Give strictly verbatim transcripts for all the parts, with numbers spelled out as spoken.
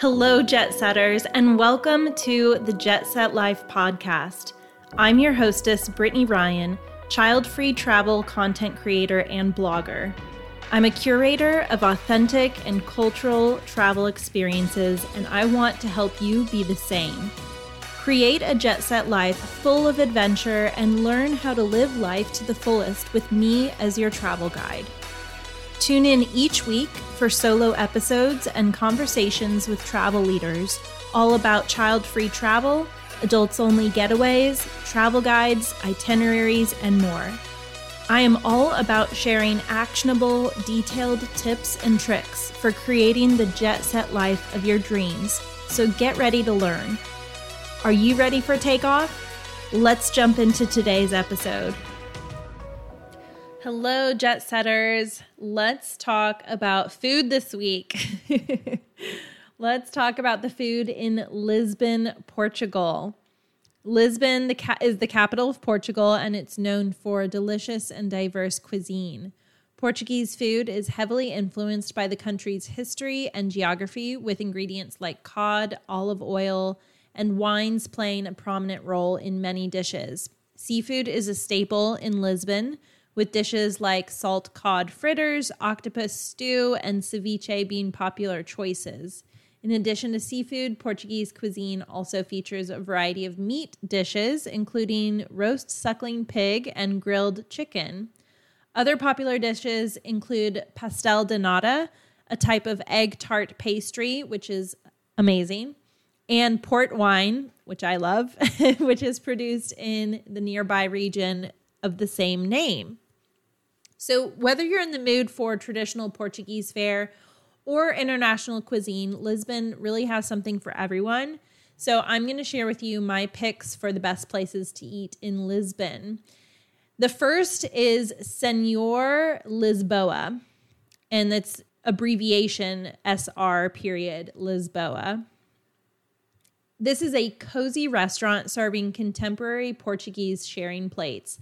Hello, Jet Setters, and welcome to the Jet Set Life podcast. I'm your hostess, Brittany Ryan, child-free travel content creator and blogger. I'm a curator of authentic and cultural travel experiences, and I want to help you be the same. Create a jet set life full of adventure and learn how to live life to the fullest with me as your travel guide. Tune in each week for solo episodes and conversations with travel leaders, all about child-free travel, adults-only getaways, travel guides, itineraries, and more. I am all about sharing actionable, detailed tips and tricks for creating the jet set life of your dreams, so get ready to learn. Are you ready for takeoff? Let's jump into today's episode. Hello, Jet Setters. Let's talk about food this week. Let's talk about the food in Lisbon, Portugal. Lisbon the ca- is the capital of Portugal, and it's known for delicious and diverse cuisine. Portuguese food is heavily influenced by the country's history and geography, with ingredients like cod, olive oil, and wines playing a prominent role in many dishes. Seafood is a staple in Lisbon, with dishes like salt cod fritters, octopus stew, and ceviche being popular choices. In addition to seafood, Portuguese cuisine also features a variety of meat dishes, including roast suckling pig and grilled chicken. Other popular dishes include pastel de nata, a type of egg tart pastry, which is amazing, and port wine, which I love, which is produced in the nearby region of the same name. So whether you're in the mood for traditional Portuguese fare or international cuisine, Lisbon really has something for everyone. So I'm going to share with you my picks for the best places to eat in Lisbon. The first is Senhor Lisboa, and that's abbreviation S R period Lisboa. This is a cozy restaurant serving contemporary Portuguese sharing plates.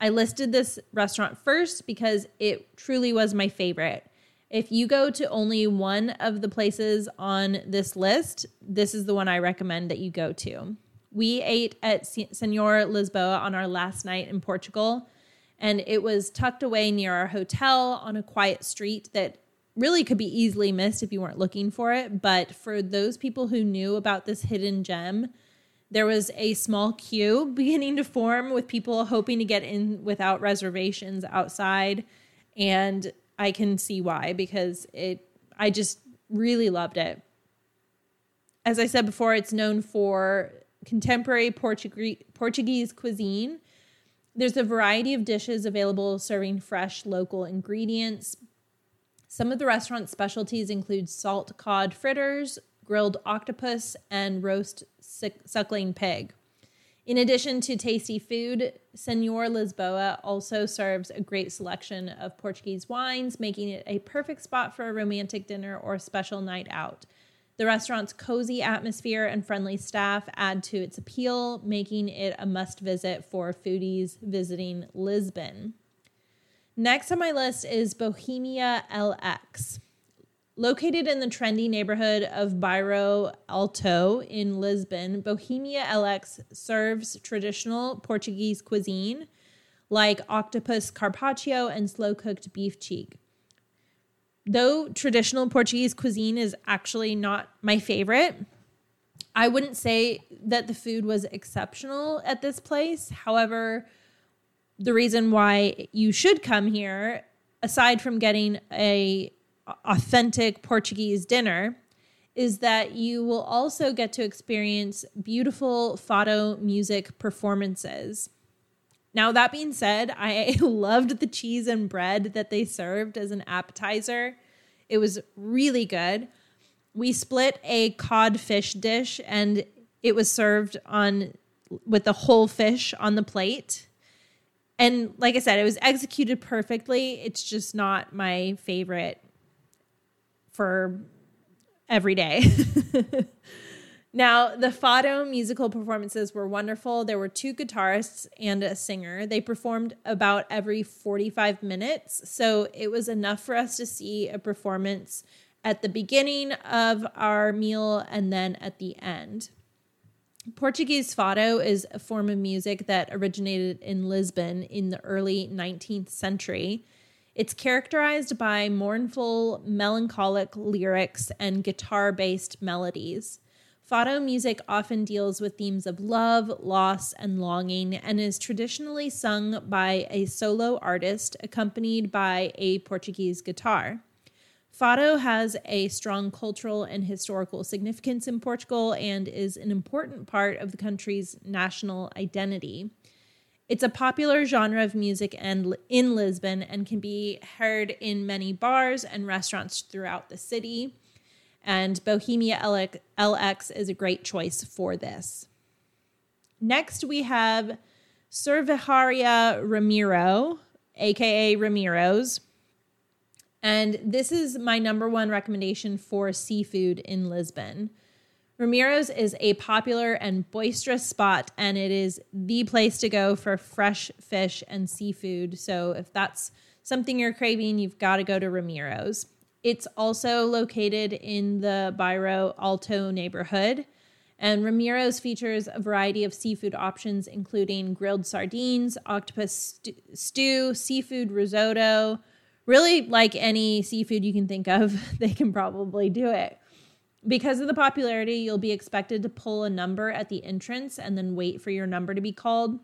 I listed this restaurant first because it truly was my favorite. If you go to only one of the places on this list, this is the one I recommend that you go to. We ate at Senhor Lisboa on our last night in Portugal, and it was tucked away near our hotel on a quiet street that really could be easily missed if you weren't looking for it. But for those people who knew about this hidden gem, there was a small queue beginning to form with people hoping to get in without reservations outside, and I can see why, because it, I just really loved it. As I said before, it's known for contemporary Portuguese, Portuguese cuisine. There's a variety of dishes available serving fresh local ingredients. Some of the restaurant's specialties include salt cod fritters, grilled octopus, and roast suckling pig. In addition to tasty food, Senhor Lisboa also serves a great selection of Portuguese wines, making it a perfect spot for a romantic dinner or special night out. The restaurant's cozy atmosphere and friendly staff add to its appeal, making it a must-visit for foodies visiting Lisbon. Next on my list is Bohemia L X. Located in the trendy neighborhood of Bairro Alto in Lisbon, Bohemia L X serves traditional Portuguese cuisine like octopus carpaccio and slow-cooked beef cheek. Though traditional Portuguese cuisine is actually not my favorite, I wouldn't say that the food was exceptional at this place. However, the reason why you should come here, aside from getting a authentic Portuguese dinner, is that you will also get to experience beautiful Fado music performances. Now, that being said, I loved the cheese and bread that they served as an appetizer. It was really good. We split a codfish dish, and it was served on with the whole fish on the plate. And like I said, it was executed perfectly. It's just not my favorite for every day. Now, the Fado musical performances were wonderful. There were two guitarists and a singer. They performed about every forty-five minutes, so it was enough for us to see a performance at the beginning of our meal and then at the end. Portuguese fado is a form of music that originated in Lisbon in the early nineteenth century. It's characterized by mournful, melancholic lyrics and guitar-based melodies. Fado music often deals with themes of love, loss, and longing, and is traditionally sung by a solo artist accompanied by a Portuguese guitar. Fado has a strong cultural and historical significance in Portugal and is an important part of the country's national identity. It's a popular genre of music and in Lisbon and can be heard in many bars and restaurants throughout the city. And Bohemia L X is a great choice for this. Next, we have Cervejaria Ramiro, aka Ramiro's. And this is my number one recommendation for seafood in Lisbon. Ramiro's is a popular and boisterous spot, and it is the place to go for fresh fish and seafood. So if that's something you're craving, you've got to go to Ramiro's. It's also located in the Bairro Alto neighborhood, and Ramiro's features a variety of seafood options, including grilled sardines, octopus st- stew, seafood risotto. Really, like any seafood you can think of, they can probably do it. Because of the popularity, you'll be expected to pull a number at the entrance and then wait for your number to be called.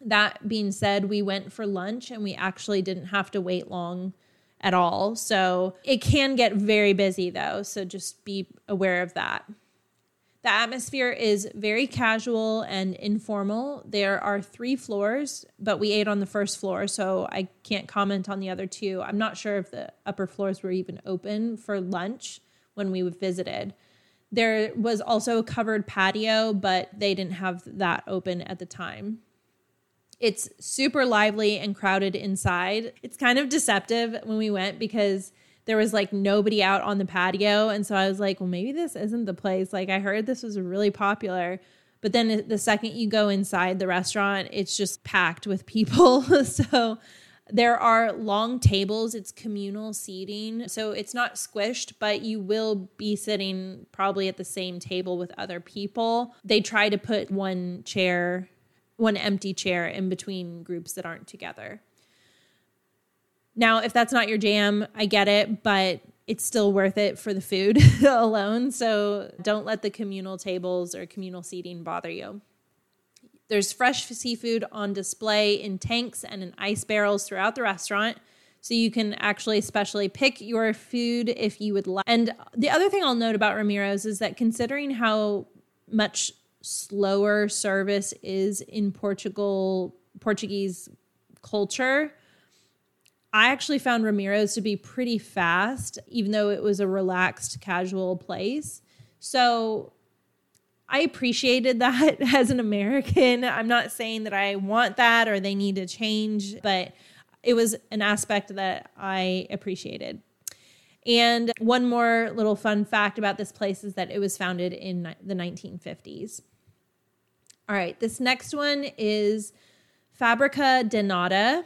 That being said, we went for lunch and we actually didn't have to wait long at all. So it can get very busy though, so just be aware of that. The atmosphere is very casual and informal. There are three floors, but we ate on the first floor, so I can't comment on the other two. I'm not sure if the upper floors were even open for lunch when we visited. There was also a covered patio, but they didn't have that open at the time. It's super lively and crowded inside. It's kind of deceptive when we went because there was like nobody out on the patio. And so I was like, well, maybe this isn't the place. Like I heard this was really popular. But then the second you go inside the restaurant, it's just packed with people. So there are long tables. It's communal seating. So it's not squished, but you will be sitting probably at the same table with other people. They try to put one chair, one empty chair in between groups that aren't together. Now, if that's not your jam, I get it, but it's still worth it for the food alone. So don't let the communal tables or communal seating bother you. There's fresh seafood on display in tanks and in ice barrels throughout the restaurant. So you can actually specially pick your food if you would like. And the other thing I'll note about Ramiro's is that considering how much slower service is in Portugal, Portuguese culture, I actually found Ramiro's to be pretty fast, even though it was a relaxed, casual place. So I appreciated that as an American. I'm not saying that I want that or they need to change, but it was an aspect that I appreciated. And one more little fun fact about this place is that it was founded in the nineteen fifties. All right, this next one is Fabrica de Nata.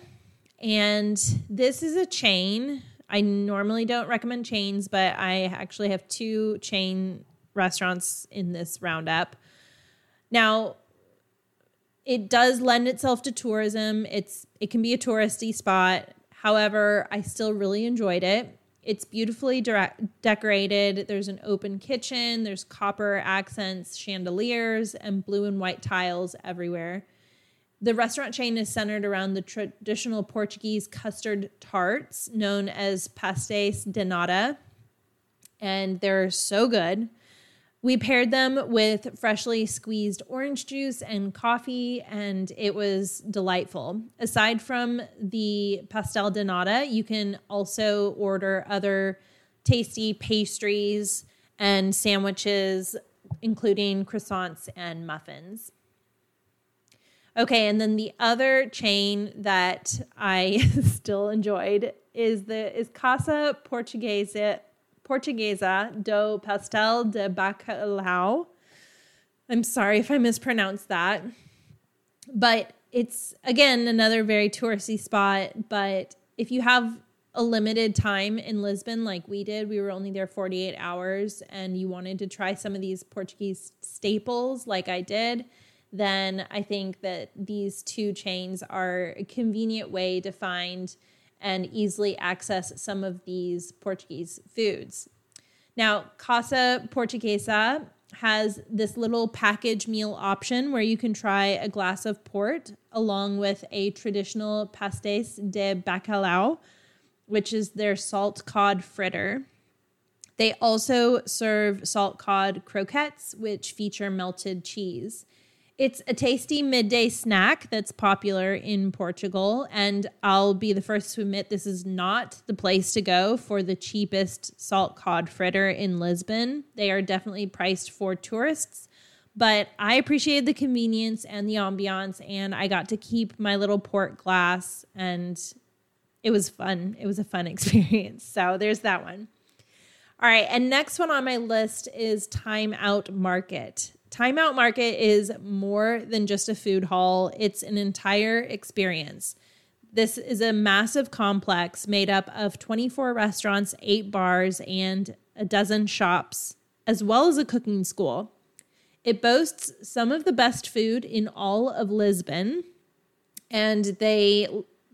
And this is a chain. I normally don't recommend chains, but I actually have two chain restaurants in this roundup. Now, it does lend itself to tourism. It's it can be a touristy spot. However, I still really enjoyed it. It's beautifully direct, decorated. There's an open kitchen. There's copper accents, chandeliers, and blue and white tiles everywhere. The restaurant chain is centered around the traditional Portuguese custard tarts known as pastéis de nata, and they're so good. We paired them with freshly squeezed orange juice and coffee, and it was delightful. Aside from the pastel de nata, you can also order other tasty pastries and sandwiches, including croissants and muffins. Okay, and then the other chain that I still enjoyed is the is Casa Portuguesa Portuguesa do Pastel de Bacalhau. I'm sorry if I mispronounced that. But it's, again, another very touristy spot. But if you have a limited time in Lisbon like we did, we were only there forty-eight hours, and you wanted to try some of these Portuguese staples like I did, then I think that these two chains are a convenient way to find and easily access some of these Portuguese foods. Now, Casa Portuguesa has this little package meal option where you can try a glass of port along with a traditional pastéis de bacalhau, which is their salt cod fritter. They also serve salt cod croquettes, which feature melted cheese. It's a tasty midday snack that's popular in Portugal, and I'll be the first to admit this is not the place to go for the cheapest salt cod fritter in Lisbon. They are definitely priced for tourists, but I appreciated the convenience and the ambiance, and I got to keep my little port glass, and it was fun. It was a fun experience. So there's that one. All right, and next one on my list is Time Out Market. Time Out Market is more than just a food hall. It's an entire experience. This is a massive complex made up of twenty-four restaurants, eight bars, and a dozen shops, as well as a cooking school. It boasts some of the best food in all of Lisbon, and they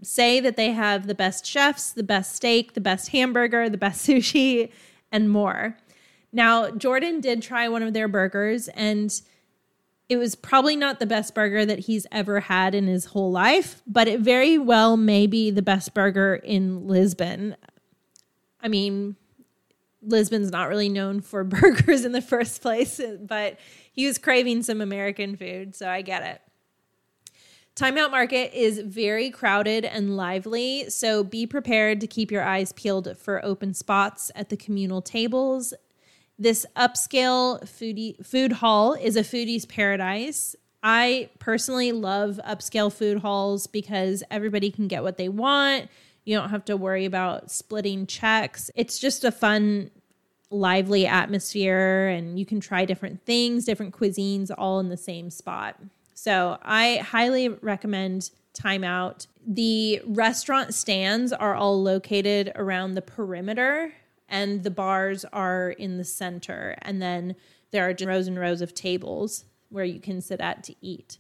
say that they have the best chefs, the best steak, the best hamburger, the best sushi, and more. Now, Jordan did try one of their burgers, and it was probably not the best burger that he's ever had in his whole life, but it very well may be the best burger in Lisbon. I mean, Lisbon's not really known for burgers in the first place, but he was craving some American food, so I get it. Time Out Market is very crowded and lively, so be prepared to keep your eyes peeled for open spots at the communal tables. This upscale foodie, food hall is a foodie's paradise. I personally love upscale food halls because everybody can get what they want. You don't have to worry about splitting checks. It's just a fun, lively atmosphere, and you can try different things, different cuisines, all in the same spot. So I highly recommend Time Out. The restaurant stands are all located around the perimeter, and the bars are in the center. And then there are just rows and rows of tables where you can sit at to eat.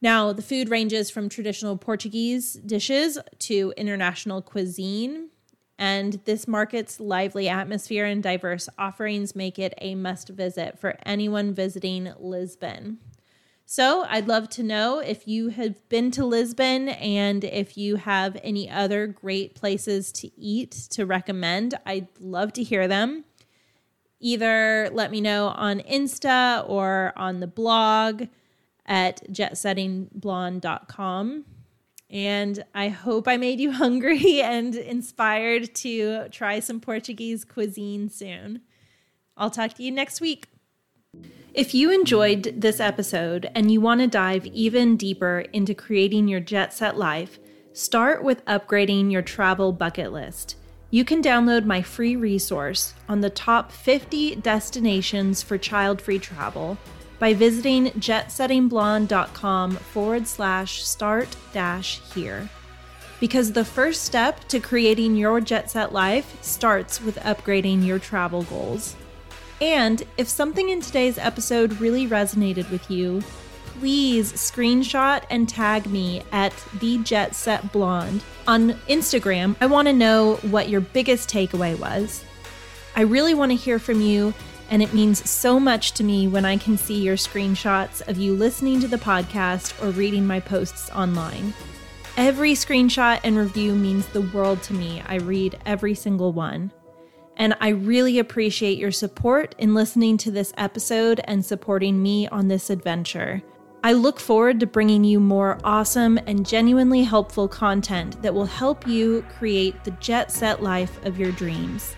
Now, the food ranges from traditional Portuguese dishes to international cuisine. And this market's lively atmosphere and diverse offerings make it a must visit for anyone visiting Lisbon. So I'd love to know if you have been to Lisbon and if you have any other great places to eat to recommend. I'd love to hear them. Either let me know on Insta or on the blog at jet setting blonde dot com. And I hope I made you hungry and inspired to try some Portuguese cuisine soon. I'll talk to you next week. If you enjoyed this episode and you want to dive even deeper into creating your jet set life, start with upgrading your travel bucket list. You can download my free resource on the top fifty destinations for child-free travel by visiting jetsettingblonde.com forward slash start dash here. Because the first step to creating your jet set life starts with upgrading your travel goals. And if something in today's episode really resonated with you, please screenshot and tag me at The Jet Set Blonde on Instagram. I want to know what your biggest takeaway was. I really want to hear from you, and it means so much to me when I can see your screenshots of you listening to the podcast or reading my posts online. Every screenshot and review means the world to me. I read every single one. And I really appreciate your support in listening to this episode and supporting me on this adventure. I look forward to bringing you more awesome and genuinely helpful content that will help you create the jet set life of your dreams.